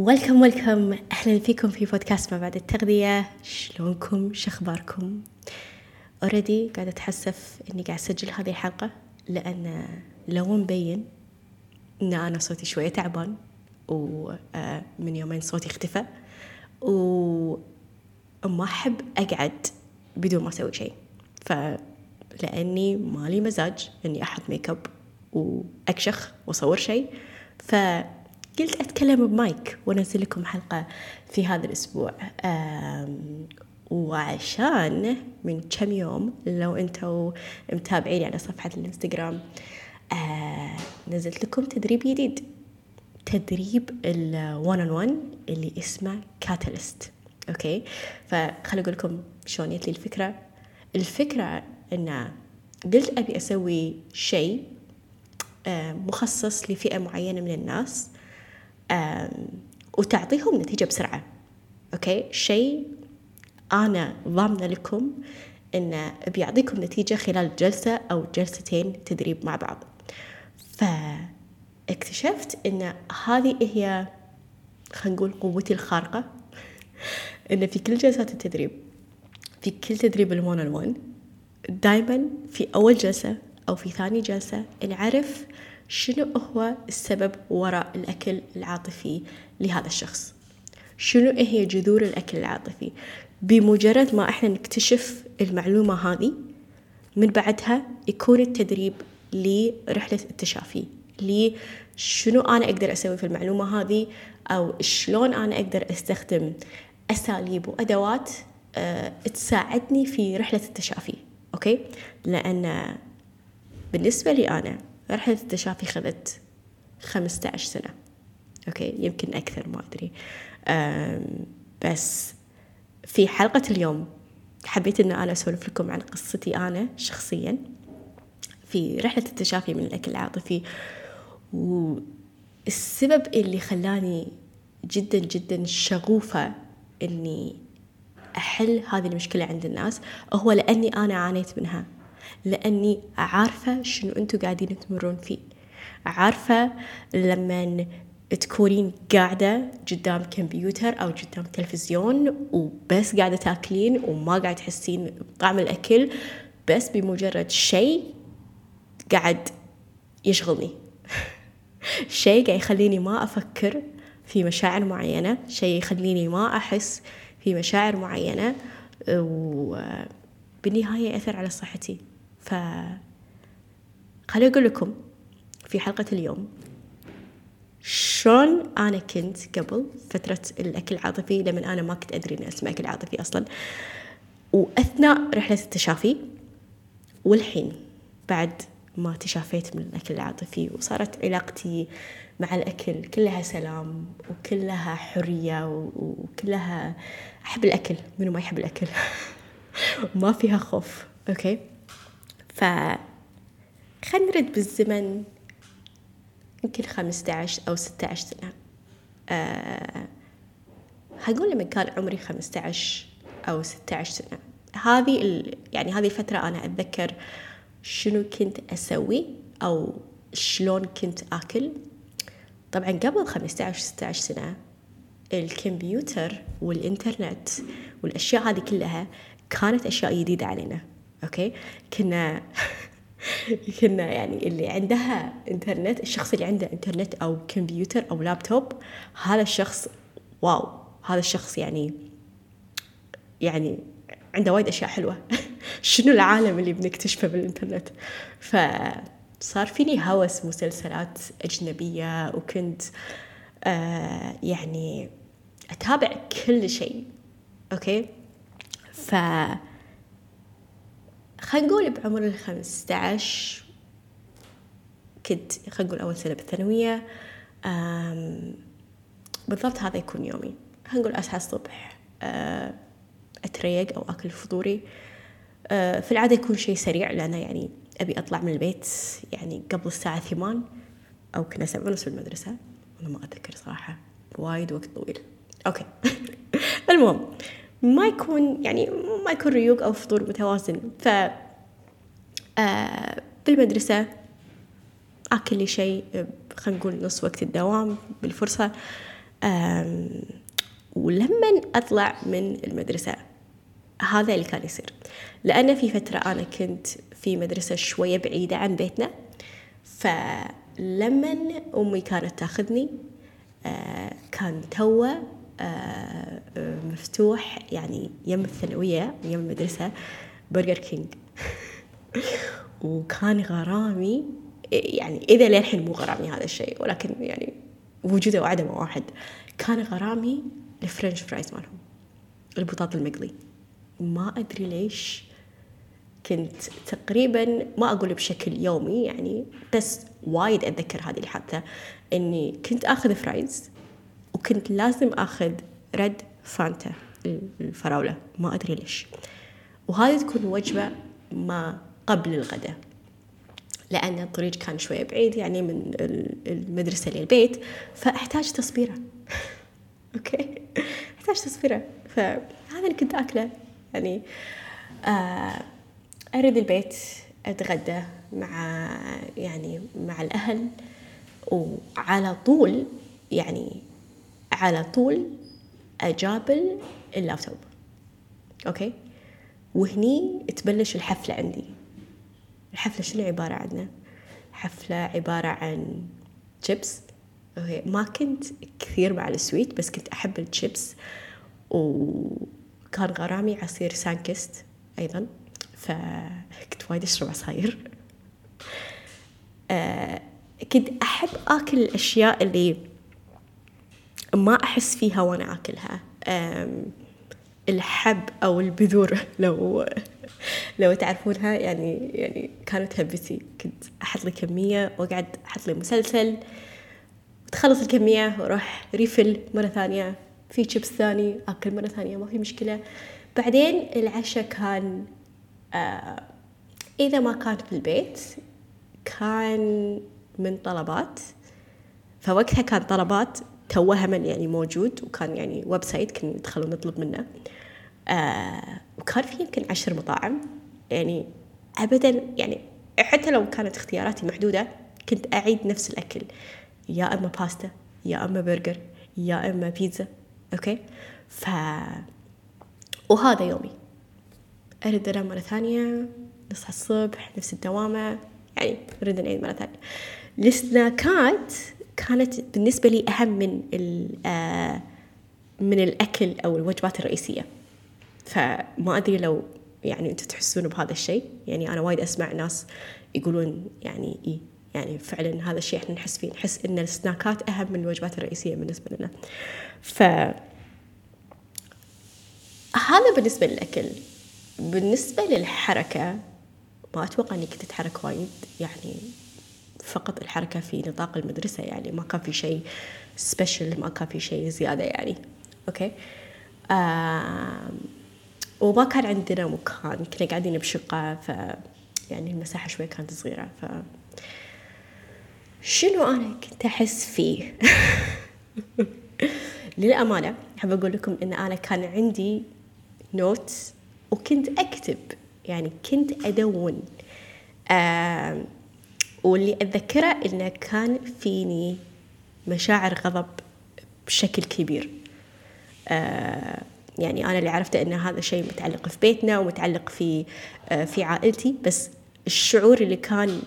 ويلكم أهلا فيكم في بودكاست ما بعد التغذية. شلونكم؟ شخباركم؟ أوريدي قاعدة أتحسف إني قاعدة أسجل هذه الحلقة، لأن لو مبين إن أنا صوتي شوية تعبان، ومن يومين صوتي اختفى، وما أحب أقعد بدون ما أسوي شيء، فلأني مالي مزاج إني أحط ميك أب وأكشخ وأصور شيء، قلت أتكلم بمايك وأنزل لكم حلقة في هذا الأسبوع. وعشان من كم يوم لو أنتوا متابعيني على صفحة الانستغرام، نزلت لكم تدريب جديد، تدريب ال1-on-1 اللي اسمه كاتاليست. أوكي، فخلوا أقول لكم شلون جت لي الفكرة. الفكرة إن قلت أبي أسوي شيء مخصص لفئة معينة من الناس وتعطيهم نتيجة بسرعة. أوكي، شيء أنا ضامنة لكم إنه بيعطيكم نتيجة خلال جلسة أو جلستين تدريب مع بعض. فاكتشفت إن هذه هي، خلينا نقول، قوتي الخارقة إن في كل جلسات التدريب، في كل تدريب ال1-on-1، دائما في أول جلسة أو في ثاني جلسة نعرف شنو هو السبب وراء الأكل العاطفي لهذا الشخص، شنو هي جذور الأكل العاطفي. بمجرد ما إحنا نكتشف المعلومة هذه، من بعدها يكون التدريب لرحلة التشافي، لشنو أنا أقدر أسوي في المعلومة هذه، أو شلون أنا أقدر أستخدم أساليب وأدوات تساعدني في رحلة التشافي. أوكي، لأن بالنسبة لي أنا رحلة التشافي خذت 15 سنة، أوكي، يمكن أكثر، ما أدري. بس في حلقة اليوم حبيت أن أنا أسولف لكم عن قصتي أنا شخصياً في رحلة التشافي من الأكل العاطفي، والسبب اللي خلاني جداً جداً شغوفة أني أحل هذه المشكلة عند الناس، هو لأني أنا عانيت منها، لأني عارفة شنو أنتوا قاعدين تمرون فيه. عارفة لما تكونين قاعدة قدام كمبيوتر أو قدام تلفزيون وبس قاعدة تاكلين وما قاعدة تحسين بطعم الأكل، بس بمجرد شيء قاعد يشغلني شيء قاعد يخليني ما أفكر في مشاعر معينة، شيء يخليني ما أحس في مشاعر معينة، و بالنهاية أثر على صحتي. فخلي أقول لكم في حلقة اليوم شلون أنا كنت قبل فترة الأكل العاطفي، لما أنا ما كنت أدري أن اسمه أكل عاطفي أصلا، وأثناء رحلة التشافي، والحين بعد ما تشافيت من الأكل العاطفي وصارت علاقتي مع الأكل كلها سلام وكلها حرية وكلها أحب الأكل. منو ما يحب الأكل؟ ما فيها خوف. أوكي، فخلنا نرد بالزمن يمكن 15 أو 16 سنة. هقول لما كان عمري 15 أو 16 سنة، هذه الفترة أنا أتذكر شنو كنت أسوي أو شلون كنت أكل. طبعا قبل 15-16 سنة الكمبيوتر والإنترنت والأشياء هذه كلها كانت أشياء جديدة علينا. أوكي، كنا يعني اللي عندها إنترنت، الشخص اللي عنده إنترنت أو كمبيوتر أو لابتوب، هذا الشخص واو، هذا الشخص يعني عنده وايد أشياء حلوة شنو العالم اللي بنكتشفه بالإنترنت؟ فصار فيني هوس مسلسلات أجنبية، وكنت يعني أتابع كل شيء. أوكي، خلينا نقول بعمر 15 كنت، خلينا نقول أول سنة بالثانوية بالضبط، هذا يكون يومي. خلينا نقول أصحى الصبح، أتريق أو أكل فطوري، في العادة يكون شيء سريع، لأن يعني أبي أطلع من البيت يعني قبل الساعة 8 أو كنا 7:30 بالمدرسة، أنا ما أتذكر صراحة، وايد وقت طويل. أوكي المهم ما يكون ريوق أو فطور متوازن. بالمدرسة أكل لي شيء، خلينا نقول نص وقت الدوام بالفرصة، ولما أطلع من المدرسة هذا اللي كان يصير، لأن في فترة أنا كنت في مدرسة شوية بعيدة عن بيتنا، فلما أمي كانت تاخذني كان توا مفتوح يعني يم الثانوية ويم المدرسة برجر كينج وكان غرامي يعني إذا للحين مو غرامي هذا الشيء، ولكن يعني وجوده وعدمه واحد، كان غرامي الفرنش فرايز مالهم البطاطا المقلي. ما أدري ليش كنت تقريبا ما أقول بشكل يومي يعني، بس وايد أتذكر هذه الحادثة أني كنت أخذ فرايز وكنت لازم أخذ رد فانتا الفراولة، ما أدري ليش. وهذه تكون وجبة ما قبل الغداء، لأن الطريق كان شوية بعيد يعني من المدرسة للبيت، فأحتاج تصبيرة أوكي أحتاج تصبيرة، فهذا اللي كنت أكله يعني. أرد البيت أتغدى مع الأهل، وعلى طول يعني على طول أجابل اللابتوب أوكي، وهني تبلش الحفلة عندي. الحفلة شنو عبارة عندنا؟ الحفلة عبارة عن شيبس، ما كنت كثير مع السويت بس كنت أحب الشيبس، وكان غرامي عصير سانكست أيضا، فكنت وايد أشرب عصاير. كنت أحب أكل الأشياء اللي ما أحس فيها وأنا أكلها، الحب أو البذور لو تعرفونها يعني كانت هبتي، كنت أحط لي كمية وقعد أحط لي مسلسل وتخلص الكمية وروح ريفل مرة ثانية، في شيبس ثاني أكل مرة ثانية ما في مشكلة. بعدين العشاء كان إذا ما كانت بالبيت كان من طلبات، فوقتها كان طلبات توها من يعني موجود، وكان يعني ويب سايت كنا ندخل ونطلب منه، وكان فيه يمكن 10 مطاعم يعني أبدا يعني حتى لو كانت اختياراتي محدودة كنت أعيد نفس الأكل، يا أما باستا يا أما برجر يا أما بيتزا أوكي. وهذا يومي. أرد أنام مرة ثانية، نصحى الصبح نفس الدوامة يعني، نريد نعيد مرة ثانية. السناكات كانت بالنسبة لي أهم من الأكل أو الوجبات الرئيسية، فما أدري لو يعني أنتوا تحسون بهذا الشيء يعني. أنا وايد أسمع ناس يقولون يعني إيه يعني فعلا هذا الشيء إحنا نحس فيه، نحس إن السناكات أهم من الوجبات الرئيسية بالنسبة لنا. فهذا بالنسبة للأكل. بالنسبة للحركة ما أتوقع أني كنت أتحرك وايد يعني، فقط الحركة في نطاق المدرسة يعني، ما كان في شيء سبيشل، ما كان في شيء زيادة يعني أوكي. وما كان عندنا مكان، كنا قاعدين بشقة، ف يعني المساحة شوي كانت صغيرة. ف شنو أنا كنت أحس فيه للأمانة أحب أقول لكم إن أنا كان عندي نوت وكنت أكتب يعني، كنت أدون. واللي أتذكره إنه كان فيني مشاعر غضب بشكل كبير. يعني أنا اللي عرفت إن هذا شيء متعلق في بيتنا ومتعلق في عائلتي، بس الشعور اللي كان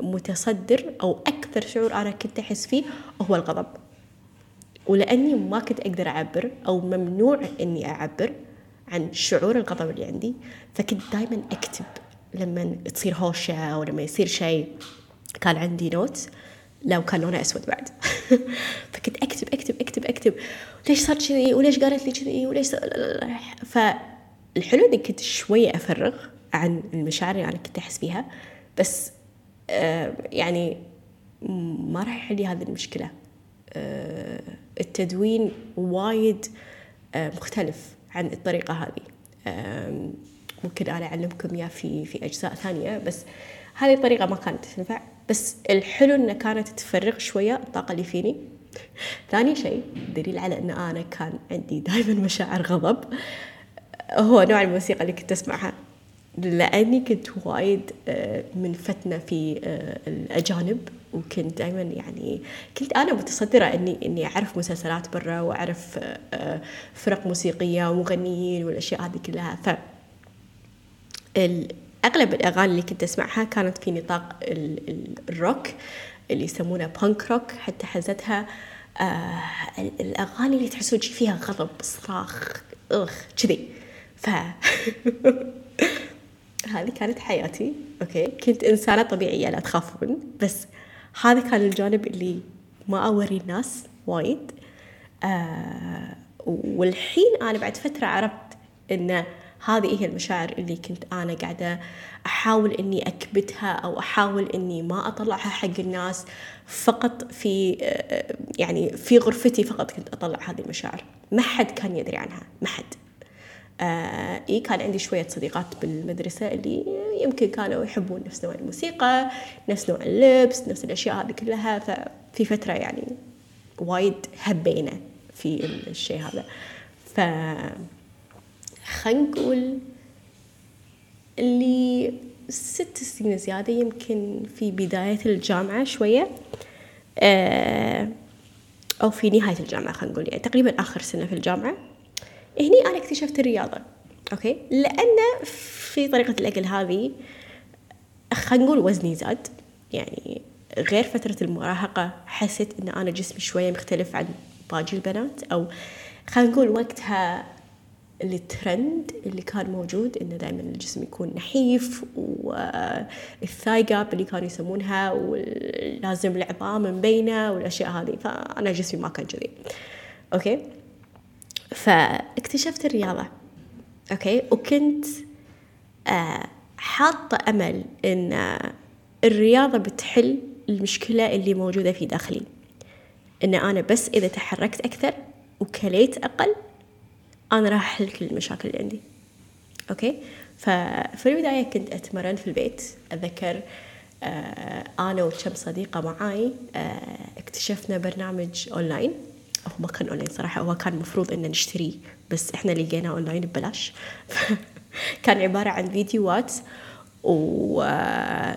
متصدر أو أكثر شعور أنا كنت أحس فيه هو الغضب. ولأني ما كنت أقدر أعبر أو ممنوع إني أعبر عن شعور الغضب اللي عندي، فكنت دايما أكتب لما تصير هوشة أو لما يصير شيء. كان عندي نوت لو كان لونه أسود بعد فكنت أكتب أكتب أكتب أكتب ليش صار كذي وليش قالت لي كذي وليش فالحلو إني كنت شوية أفرغ عن المشاعر اللي أنا كنت أحس فيها، بس يعني ما راح يحل لي هذه المشكلة. التدوين وايد مختلف عن الطريقة هذه، ممكن أنا أعلمكم إياه في أجزاء ثانية، بس هذه الطريقة ما كانت تنفع. بس الحلو إن كانت تفرغ شوية الطاقة اللي فيني. ثاني شيء دليل على إن أنا كان عندي دائما مشاعر غضب هو نوع الموسيقى اللي كنت أسمعها. لأني كنت وايد منفتنة في الأجانب، وكنت دائما يعني كنت أنا متصدرة إني أعرف مسلسلات برا وأعرف فرق موسيقية ومغنيين والأشياء هذه كلها. فأغلب الأغاني اللي كنت أسمعها كانت في نطاق الروك اللي يسمونه بانك روك، حتى حزتها الأغاني اللي تحسون فيها غضب، صراخ، كذي. هذه كانت حياتي. أوكي، كنت إنسانة طبيعية، لا تخافون، بس هذا كان الجانب اللي ما أوري الناس وايد. والحين أنا بعد فترة عرفت إن هذه هي المشاعر اللي كنت أنا قاعدة أحاول إني أكبتها، أو أحاول إني ما أطلعها حق الناس، فقط في يعني في غرفتي فقط كنت أطلع هذه المشاعر، ما حد كان يدري عنها، ما حد. كان عندي شوية صديقات بالمدرسة اللي يمكن كانوا يحبون نفس نوع الموسيقى، نفس نوع اللبس، نفس الأشياء هذه كلها. ففي فترة يعني وايد هبينا في الشيء هذا. خلينا نقول اللي 6 سنين زيادة، يمكن في بداية الجامعة شوية، أو في نهاية الجامعة، خلينا نقول يعني تقريبا آخر سنة في الجامعة، هني أنا اكتشفت الرياضة. أوكي، لأن في طريقة الأكل هذه خلينا نقول وزني زاد، يعني غير فترة المراهقة حسيت إن أنا جسمي شوية مختلف عن باقي البنات، أو خلينا نقول وقتها الترند اللي كان موجود إنه دائما الجسم يكون نحيف، والثاي جاب اللي كانوا يسمونها، ولازم العظام من بينه والأشياء هذه. فأنا جسمي ما كان كذي. أوكي، فاكتشفت الرياضة. أوكي، وكنت حاطة أمل إن الرياضة بتحل المشكلة اللي موجودة في داخلي، إن أنا بس إذا تحركت أكثر وكليت أقل أنا راح أحل كل المشاكل اللي عندي. أوكي، ففي البداية كنت أتمرن في البيت. أتذكر أنا وكم صديقة معاي اكتشفنا برنامج أونلاين، أو ما كان أونلاين صراحة، هو كان مفروض إن نشتريه بس إحنا لقيناه أونلاين ببلاش. كان عبارة عن فيديوهات، وشنا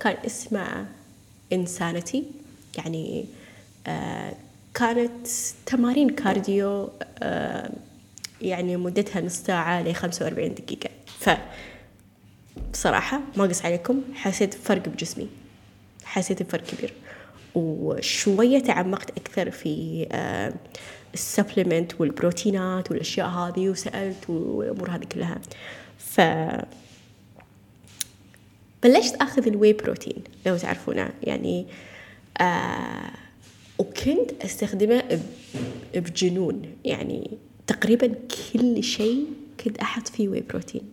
كان اسمه إنسانتي، يعني كانت تمارين كارديو، يعني مدتها 1/2 ساعة ل45 دقيقة. فبصراحة ما أقص عليكم، حسيت بفرق بجسمي، حسيت بفرق كبير، وشوية تعمقت أكثر في السبلمنت والبروتينات والأشياء هذه، وسألت والأمور هذه كلها. فبلشت أخذ الواي بروتين لو تعرفونه يعني، وكنت أستخدمه بجنون، يعني تقريبا كل شيء كنت أحط فيه واي بروتين.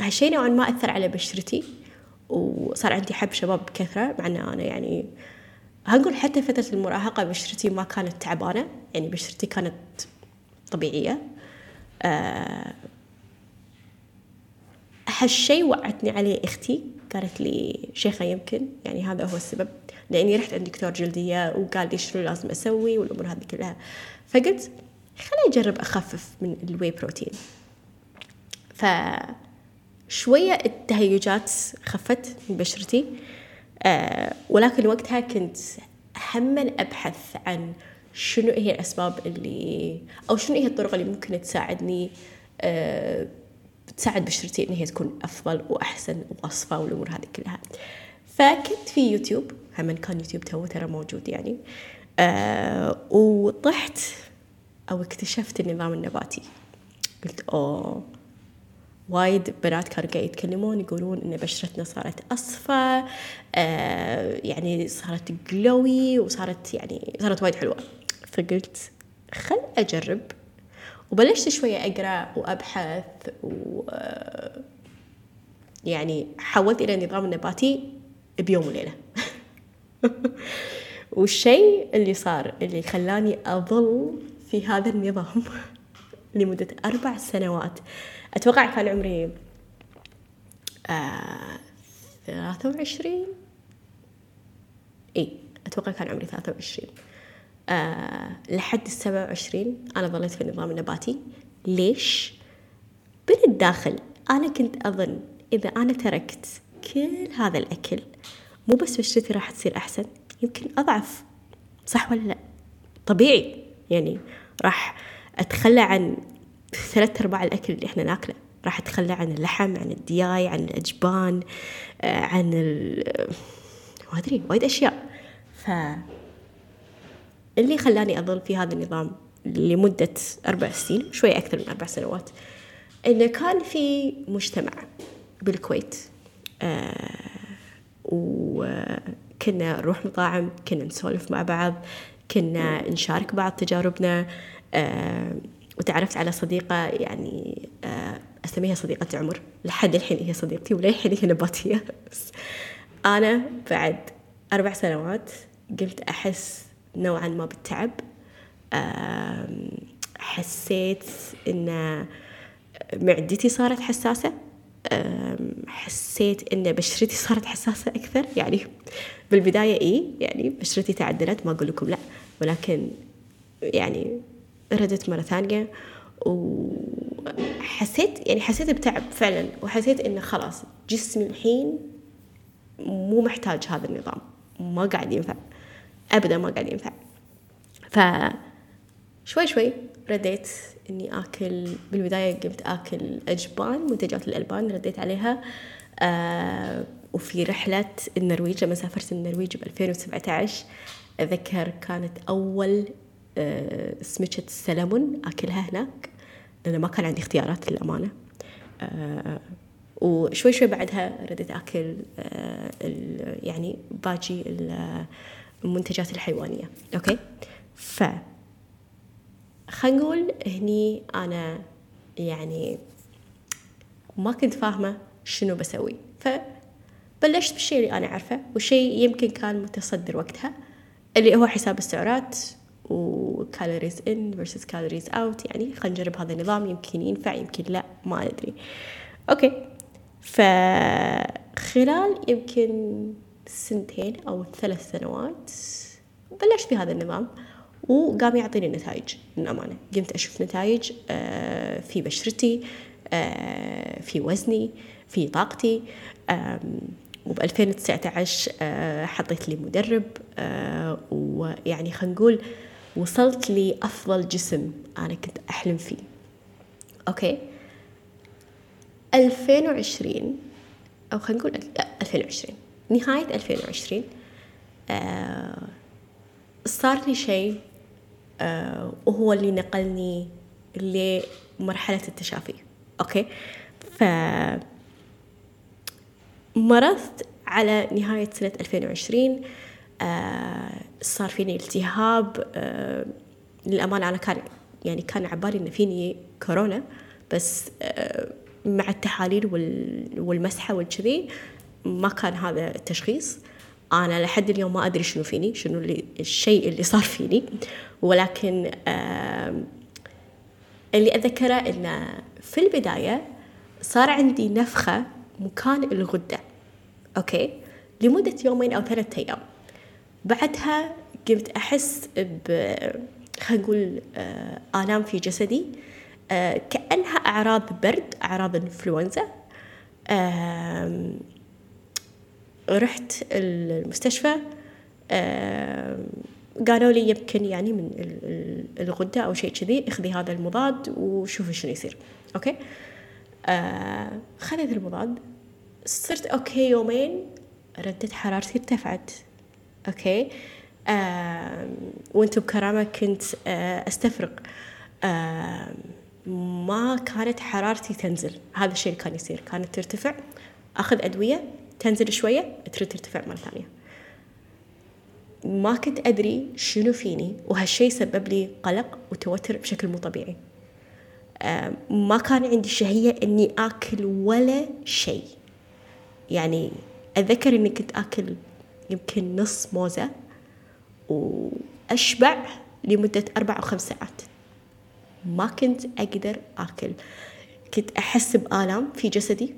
هالشيء نوعا ما أثر على بشرتي، وصار عندي حب شباب بكثرة، مع أن أنا يعني هنقول حتى فترة المراهقة بشرتي ما كانت تعبانة، يعني بشرتي كانت طبيعية. هالشيء وعدتني عليه أختي، قالت لي شيخة يمكن يعني هذا هو السبب، لأني رحت عند دكتور جلدية وقال لي شنو لازم أسوي والأمور هذه كلها. فقلت خليني أجرب أخفف من الواي بروتين. فشوية التهيجات خفت من بشرتي، ولكن وقتها كنت همّن أبحث عن شنو هي الأسباب اللي، أو شنو هي الطرق اللي ممكن تساعدني، تساعد بشرتي إن هي تكون أفضل وأحسن وأصفى والأمور هذه كلها. فكنت في يوتيوب، همّن كان يوتيوب تو ترى موجود يعني، وطحت أو اكتشفت النظام النباتي. قلت وايد بنات كانوا قاعد يتكلمون يقولون إن بشرتنا صارت أصفى، يعني صارت جلوي، وصارت يعني صارت وايد حلوة. فقلت خل أجرب، وبلشت شوية أقرأ وأبحث، ويعني حولت إلى النظام النباتي بيوم وليلة. والشيء اللي صار اللي خلاني أظل في هذا النظام لمدة 4 سنوات، أتوقع كان عمري 23، أتوقع كان عمري 23 لحد 27 أنا ظلت في النظام النباتي. ليش؟ من الداخل أنا كنت أظن إذا أنا تركت كل هذا الأكل مو بس بشرتي راح تصير أحسن، يمكن أضعف، صح ولا لا؟ طبيعي يعني راح أتخلى عن 3/4 الأكل اللي إحنا ناكله، راح أتخلى عن اللحم، عن الدياي، عن الأجبان، عن ما أدري وايد أشياء. اللي خلاني أظل في هذا النظام لمدة 4 سنين، شوي أكثر من 4 سنوات، إنه كان في مجتمع بالكويت وكنا نروح مطاعم، كنا نسولف مع بعض، كنا نشارك بعض تجاربنا. وتعرفت على صديقة، يعني أسميها صديقة عمر، لحد الحين هي صديقتي ولا الحين هي نباتية. أنا بعد 4 سنوات قمت أحس نوعاً ما بالتعب، حسيت إن معدتي صارت حساسة، حسيت إن بشرتي صارت حساسة أكثر. يعني بالبداية يعني بشرتي تعدلت، ما أقول لكم لا، ولكن يعني ردت مرة ثانية وحسيت يعني حسيت بتعب فعلاً، وحسيت إن خلاص جسمي الحين مو محتاج هذا النظام، ما قاعد ينفع أبداً، ما قاعد ينفع. فشوي شوي رديت إني أكل. بالبداية قمت أكل أجبان، منتجات الألبان رديت عليها. وفي رحلة النرويج، لما سافرت النرويج ب2017، أذكر كانت أول سمكة السلمون أكلها هناك، لأن ما كان عندي اختيارات للأمانة. وشوي شوي بعدها رديت أكل يعني باقي المنتجات الحيوانية. أوكي، خلينا نقول هني أنا يعني ما كنت فاهمة شنو بسوي، فبلشت بالشيء اللي أنا عارفة، والشيء يمكن كان متصدر وقتها اللي هو حساب السعرات وكالوريز إن versus كالوريز أوت. يعني خلينا نجرب هذا النظام، يمكن ينفع يمكن لا، ما أدري. أوكي، فخلال يمكن 2 أو 3 سنوات بلشت في هذا النظام، وقام يعطيني نتائج للأمانة. قمت أشوف نتائج في بشرتي، في وزني، في طاقتي. وب2019 حطيت لي مدرب، ويعني خلينا نقول وصلت لأفضل جسم أنا كنت أحلم فيه. أوكي، 2020 أو خلينا نقول 2020، نهاية 2020 صار لي شيء وهو اللي نقلني لمرحلة التشافي. أوكي، فمرضت على نهاية سنة 2020. صار فيني التهاب، للأمانة أنا كان عبالي إن فيني كورونا، بس مع التحاليل والمسحة والكذي ما كان هذا التشخيص. أنا لحد اليوم ما أدري شنو فيني، شنو الشيء اللي صار فيني، ولكن اللي أذكره إن في البداية صار عندي نفخة مكان الغدة، أوكي، لمدة 2 أو 3 أيام. بعدها قمت أحس خلينا نقول آلام في جسدي، كأنها أعراض برد، أعراض إنفلونزا. رحت المستشفى، قالوا لي يمكن يعني من الغدة أو شيء كذي، اخذي هذا المضاد وشوفي شنو يصير. أوكي، خذت المضاد، صرت أوكي. 2 يومين ردت حرارتي ارتفعت. أوكي، وأنتم بكرامة كنت أستفرق، ما كانت حرارتي تنزل. هذا الشيء اللي كان يصير، كانت ترتفع، أخذ أدوية، تنزل شوية، ترتفع مرة ثانية. ما كنت أدري شنو فيني، وهالشيء سبب لي قلق وتوتر بشكل مو طبيعي. ما كان عندي شهية أني أكل ولا شيء. يعني أتذكر أني كنت أكل يمكن نص موزة وأشبع لمدة 4 أو 5 ساعات. ما كنت أقدر أكل، كنت أحس بآلام في جسدي،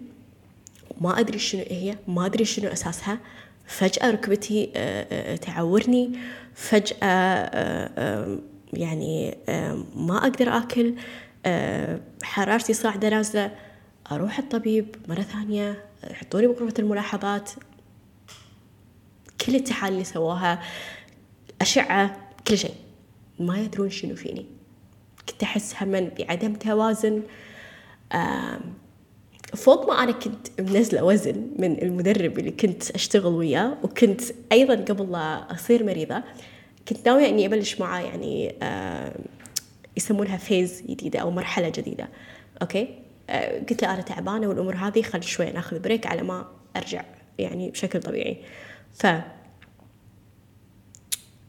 ما أدري شنو هي، ما أدري شنو أساسها. فجأة ركبتي تعورني، فجأة يعني ما أقدر أكل، حرارتي صاعدة نازلة. أروح الطبيب مرة ثانية، يحطوني بغرفة الملاحظات، كل التحاليل اللي سواها، أشعة، كل شيء، ما يدرون شنو فيني. كنت أحس همن بعدم توازن. فوق ما أنا كنت منزلة وزن من المدرب اللي كنت أشتغل وياه، وكنت أيضا قبل لا أصير مريضة كنت ناوية أني أبلش معاه يعني يسمونها فيز جديدة أو مرحلة جديدة. أوكي، قلت له أنا تعبانة والأمور هذه، خل شوي ناخذ بريك على ما أرجع يعني بشكل طبيعي. ف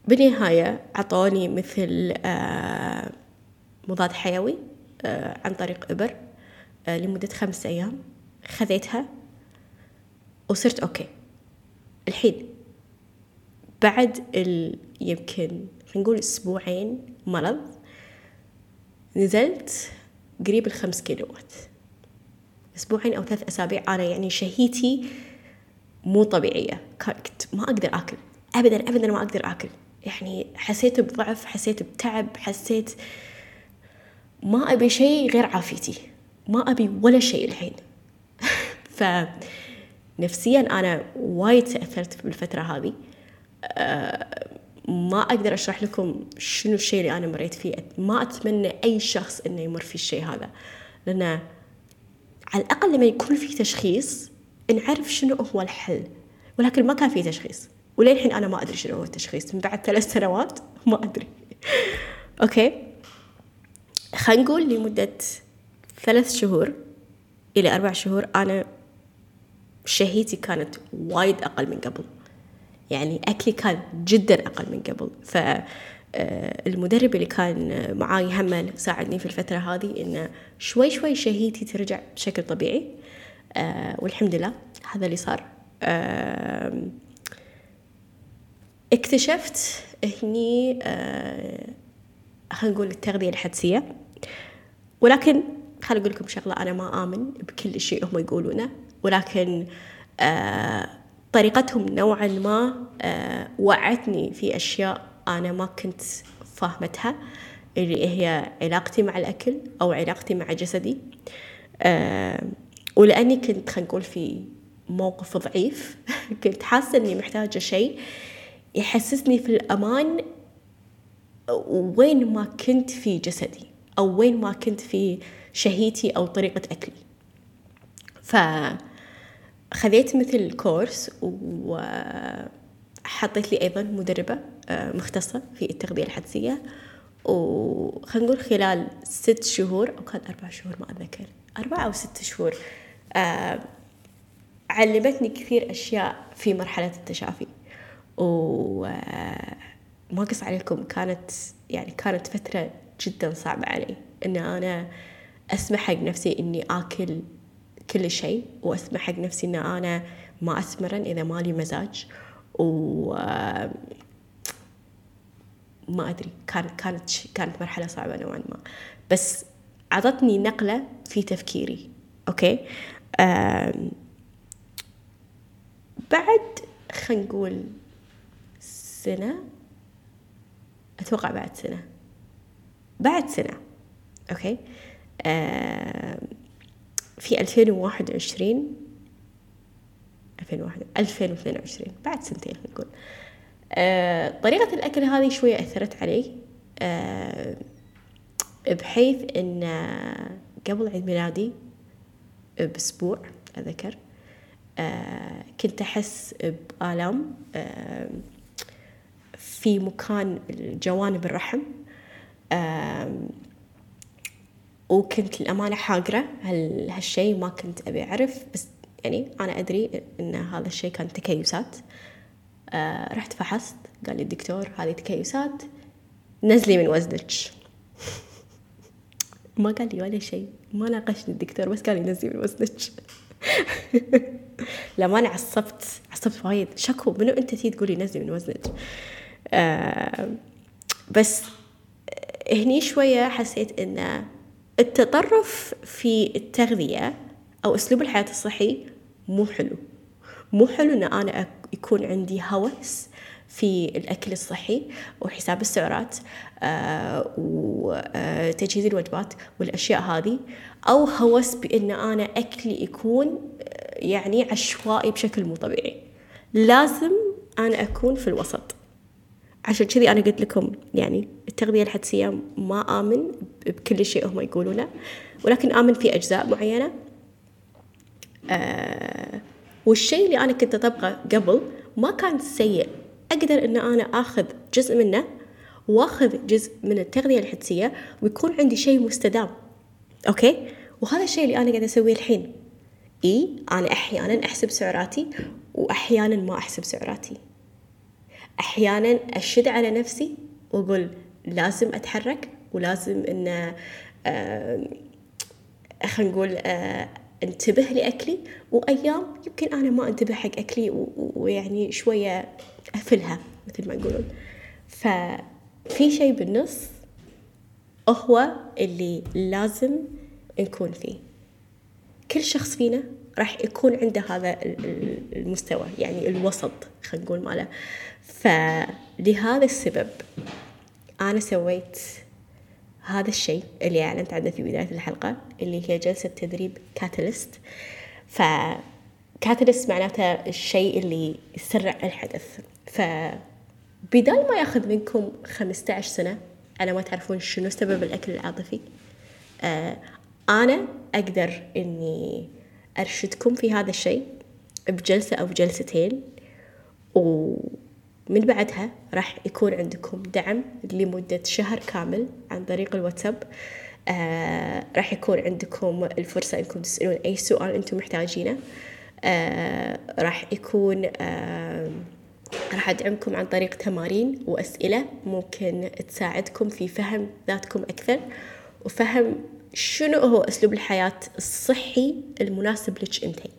بالنهاية عطوني مثل مضاد حيوي عن طريق إبر لمدة 5 أيام، خذيتها وصرت أوكي. الحين بعد يمكن نقول 2 أسبوع مرض نزلت قريب 5 كيلوات. 2 أو 3 أسابيع أنا يعني شهيتي مو طبيعية، كنت ما أقدر أكل أبدا ما أقدر أكل، يعني حسيت بضعف، حسيت بتعب، حسيت ما أبي شيء غير عافيتي، ما أبي ولا شيء الحين. فنفسيا أنا وايد تأثرت بالفترة هذه، ما أقدر أشرح لكم شنو الشيء اللي أنا مريت فيه. ما أتمنى أي شخص إنه يمر في الشيء هذا، لأن على الأقل لما يكون في تشخيص نعرف شنو هو الحل، ولكن ما كان في تشخيص، وللحين أنا ما أدري شنو هو التشخيص من بعد 3 سنوات ما أدري. أوكي، خلينا نقول لمدة 3 شهور إلى 4 شهور أنا شهيتي كانت وايد أقل من قبل، يعني أكلي كان جدا أقل من قبل. فالمدرب اللي كان معاي همل ساعدني في الفترة هذه إنه شوي شوي شهيتي ترجع بشكل طبيعي، والحمد لله هذا اللي صار. اكتشفت هني هنقول التغذية الحدسية، ولكن خلي أقول لكم شغلة، أنا ما آمن بكل شيء هم يقولونه، ولكن طريقتهم نوعا ما وعتني في أشياء أنا ما كنت فاهمتها، اللي هي علاقتي مع الأكل أو علاقتي مع جسدي. ولأني كنت خلينا نقول في موقف ضعيف كنت حاسة أني محتاجة شيء يحسسني في الأمان وين ما كنت في جسدي أو وين ما كنت في شهيتي أو طريقة أكلي. فخذيت مثل كورس، وحطيت لي أيضا مدربة مختصة في التغذية الحدسية، وخلينا نقول خلال 6 شهور أو كان 4 شهور، ما أتذكر، 4 أو 6 شهور، علمتني كثير أشياء في مرحلة التشافي. وما قص عليكم، كانت فترة جدا صعبة علي إن أنا أسمح حق نفسي إني آكل كل شيء، وأسمح حق نفسي إن أنا ما أتمرن إذا ما لي مزاج، وما أدري، كانت مرحلة صعبة نوعا ما، بس عطتني نقلة في تفكيري. أوكي، بعد خلينا نقول أتوقع بعد سنة أوكي، في 2022 بعد 2 سنين نقول، طريقة الأكل هذه شوية أثرت علي، بحيث إن قبل عيد ميلادي بأسبوع أذكر كنت أحس بآلام في مكان جوانب الرحم، وكنت الأمانة حاقرة هالشي، ما كنت أبي أعرف، بس يعني أنا أدري إن هذا الشي كان تكيسات. رحت فحصت، قال لي الدكتور هذه تكيسات، نزلي من وزنك. ما قال لي ولا شيء، ما ناقشني الدكتور، بس قال لي نزلي من وزنك. لما أنا عصبت وايد، شكو منو أنت تي تقولي نزلي من وزنك؟ بس هني شوية حسيت إن التطرف في التغذية أو أسلوب الحياة الصحي مو حلو إن أنا يكون عندي هوس في الأكل الصحي وحساب السعرات وتجهيز الوجبات والأشياء هذه، أو هوس بأن أنا أكلي يكون يعني عشوائي بشكل مو طبيعي. لازم أنا أكون في الوسط. عشان كذي أنا قلت لكم يعني التغذية الحدسية ما آمن بكل شيء هم يقولونه، ولكن آمن في أجزاء معينة. والشيء اللي أنا كنت أطبقه قبل ما كان سيء، أقدر أن أنا أخذ جزء منه وأخذ جزء من التغذية الحدسية ويكون عندي شيء مستدام. أوكي، وهذا الشيء اللي أنا قاعدة أسويه الحين. أنا أحياناً أحسب سعراتي وأحياناً ما أحسب سعراتي، أحياناً أشد على نفسي وأقول لازم أتحرك ولازم أن خلينا نقول انتبه لأكلي، وأيام يمكن أنا ما انتبه حق أكلي ويعني شوية أفلها مثل ما يقولون. ففي شيء بالنص هو اللي لازم نكون فيه. كل شخص فينا راح يكون عنده هذا المستوى، يعني الوسط خلينا نقول ماله. فلهذا السبب أنا سويت هذا الشيء اللي أعلنت عنه في بداية الحلقة، اللي هي جلسة تدريب كاتاليست. فكاتاليست معناتها الشيء اللي يسرع الحدث. فبدال ما يأخذ منكم 15 سنة على ما تعرفون شنو سبب الأكل العاطفي، أنا أقدر أني أرشدكم في هذا الشيء بجلسة أو جلستين، ومن بعدها راح يكون عندكم دعم لمدة شهر كامل عن طريق الواتساب. راح يكون عندكم الفرصة أنكم تسألون أي سؤال أنتم محتاجينه. راح يكون راح أدعمكم عن طريق تمارين وأسئلة ممكن تساعدكم في فهم ذاتكم أكثر، وفهم شنو هو أسلوب الحياة الصحي المناسب لك أنتي.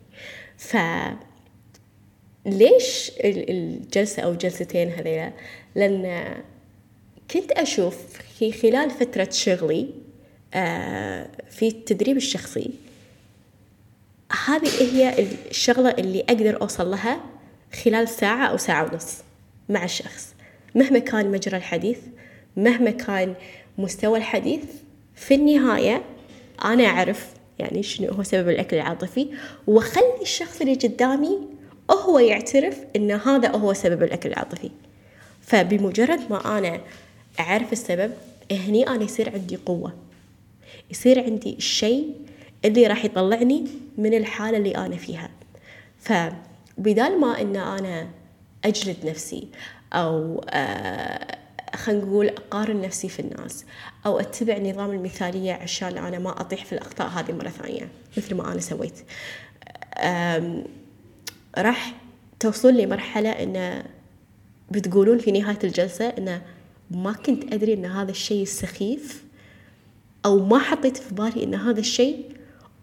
فليش الجلسة أو جلستين هذيلا؟ لأن كنت أشوف في خلال فترة شغلي في التدريب الشخصي، هذه هي الشغلة اللي أقدر أوصل لها خلال ساعة أو ساعة ونص مع الشخص، مهما كان مجرى الحديث، مهما كان مستوى الحديث. في النهاية أنا أعرف يعني شنو هو سبب الأكل العاطفي، وخلي الشخص اللي قدامي هو يعترف إن هذا هو سبب الأكل العاطفي. فبمجرد ما أنا أعرف السبب، هني أنا يصير عندي قوة، يصير عندي الشيء اللي راح يطلعني من الحالة اللي أنا فيها. فبدال ما إن أنا أجلد نفسي أو خلينا نقول أقارن نفسي في الناس، أو أتبع نظام المثالية عشان أنا ما أطيح في الأخطاء هذه مرة ثانية مثل ما أنا سويت، راح توصل لي مرحلة إن بتقولون في نهاية الجلسة إن ما كنت أدري إن هذا الشيء السخيف، أو ما حطيت في بالي إن هذا الشيء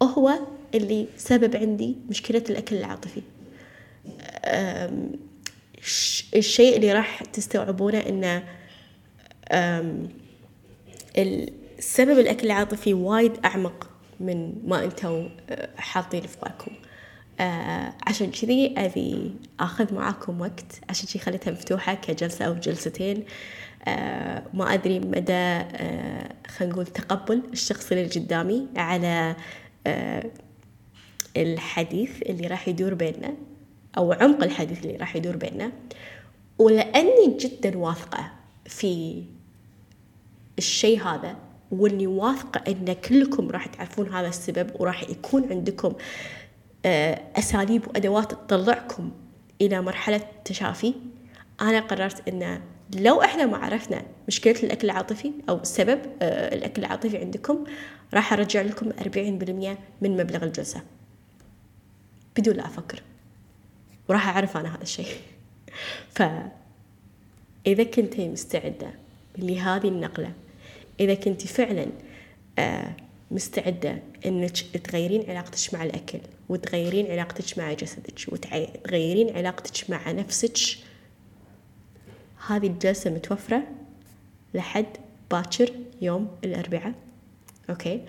هو اللي سبب عندي مشكلة الأكل العاطفي. الشيء اللي راح تستوعبونه إن السبب الأكل العاطفي وايد أعمق من ما أنتوا حاطين في بالكم. عشان كذي أبي أخذ معاكم وقت، عشان كذي خليتها مفتوحة كجلسة أو جلستين. ما أدري مدى خلينا نقول تقبل الشخص اللي قدامي على الحديث اللي راح يدور بيننا، أو عمق الحديث اللي راح يدور بيننا. ولأني جدا واثقة في الشيء هذا، واني واثقة ان كلكم راح تعرفون هذا السبب، وراح يكون عندكم اساليب وادوات تطلعكم الى مرحلة التشافي، انا قررت ان لو احنا ما عرفنا مشكلة الاكل العاطفي او سبب الاكل العاطفي عندكم، راح ارجع لكم 40% من مبلغ الجلسة بدون لا افكر، وراح اعرف انا هذا الشيء. إذا كنت مستعدة لهذه النقلة، إذا كنت فعلا مستعدة أنك تغيرين علاقتك مع الأكل، وتغيرين علاقتك مع جسدك، وتغيرين علاقتك مع نفسك، هذه الجلسة متوفرة لحد باكر يوم الأربعاء. أوكي،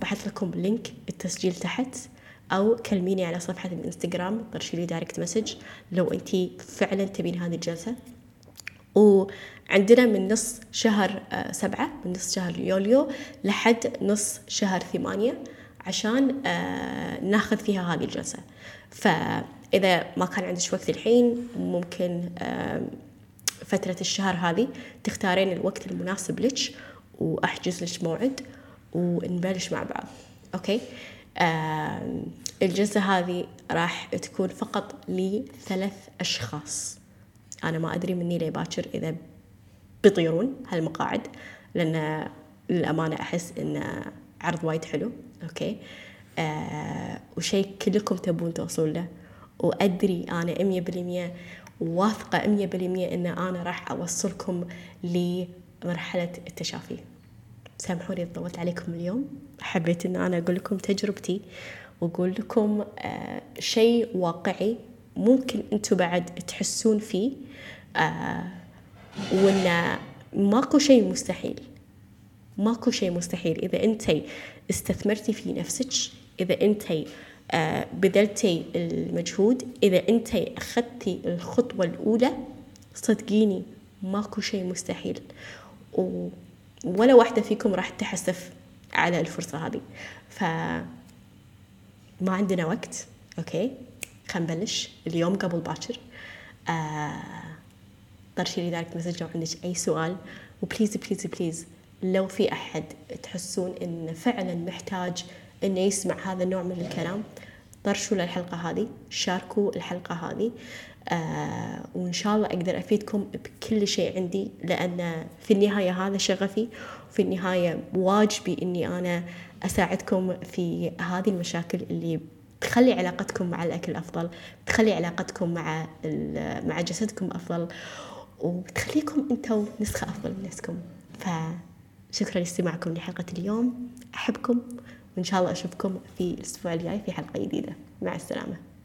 بحط لكم لينك التسجيل تحت. أو كلميني على صفحة الإنستغرام ترشيلي دايركت مسج لو أنتي فعلا تبين هذه الجلسة. وعندنا من نص شهر 7 من نص شهر يوليو لحد نص شهر 8 عشان ناخذ فيها هذه الجلسة. فإذا ما كان عندك وقت الحين ممكن فترة الشهر هذه تختارين الوقت المناسب لك وأحجز لك موعد ونبلش مع بعض. أوكي، الجلسة هذه راح تكون فقط لثلاث أشخاص. أنا ما أدري مني لي باكر إذا بيطيرون هالمقاعد، لأن للأمانة أحس إن عرض وايد حلو. أوكي، وشيء كلكم تبون توصل له، وأدري أنا 100% واثقة 100% إن أنا راح أوصلكم لمرحلة التشافي. سامحوني إذا طولت عليكم اليوم، حبيت إن أنا أقول لكم تجربتي وأقول لكم شيء واقعي ممكن أنتوا بعد تحسون فيه، وإن ماكو شيء مستحيل. ماكو شيء مستحيل إذا أنتي استثمرتي في نفسك، إذا أنتي بذلتي المجهود، إذا أنتي أخذتي الخطوة الأولى، صدقيني ماكو شيء مستحيل، ولا واحدة فيكم راح تحسف على الفرصة هذه. فما عندنا وقت. أوكي، خلينا نبلش اليوم قبل باكر. ترشيلي دايركت مسج لو عندك أي سؤال، وبليز بليز بليز لو في أحد تحسون إن فعلا محتاج إنه يسمع هذا النوع من الكلام، طرشوا للحلقة هذه، شاركوا الحلقة هذه، وإن شاء الله أقدر أفيدكم بكل شيء عندي، لأن في النهاية هذا شغفي، وفي النهاية واجبي إني أنا أساعدكم في هذه المشاكل اللي تخلي علاقتكم مع الأكل أفضل، تخلي علاقتكم مع جسدكم أفضل، وبتخليكم أنتوا نسخة أفضل من نفسكم. فشكرا لاستماعكم لحلقة اليوم، أحبكم، وإن شاء الله أشوفكم في الأسبوع الجاي في حلقة جديدة. مع السلامة.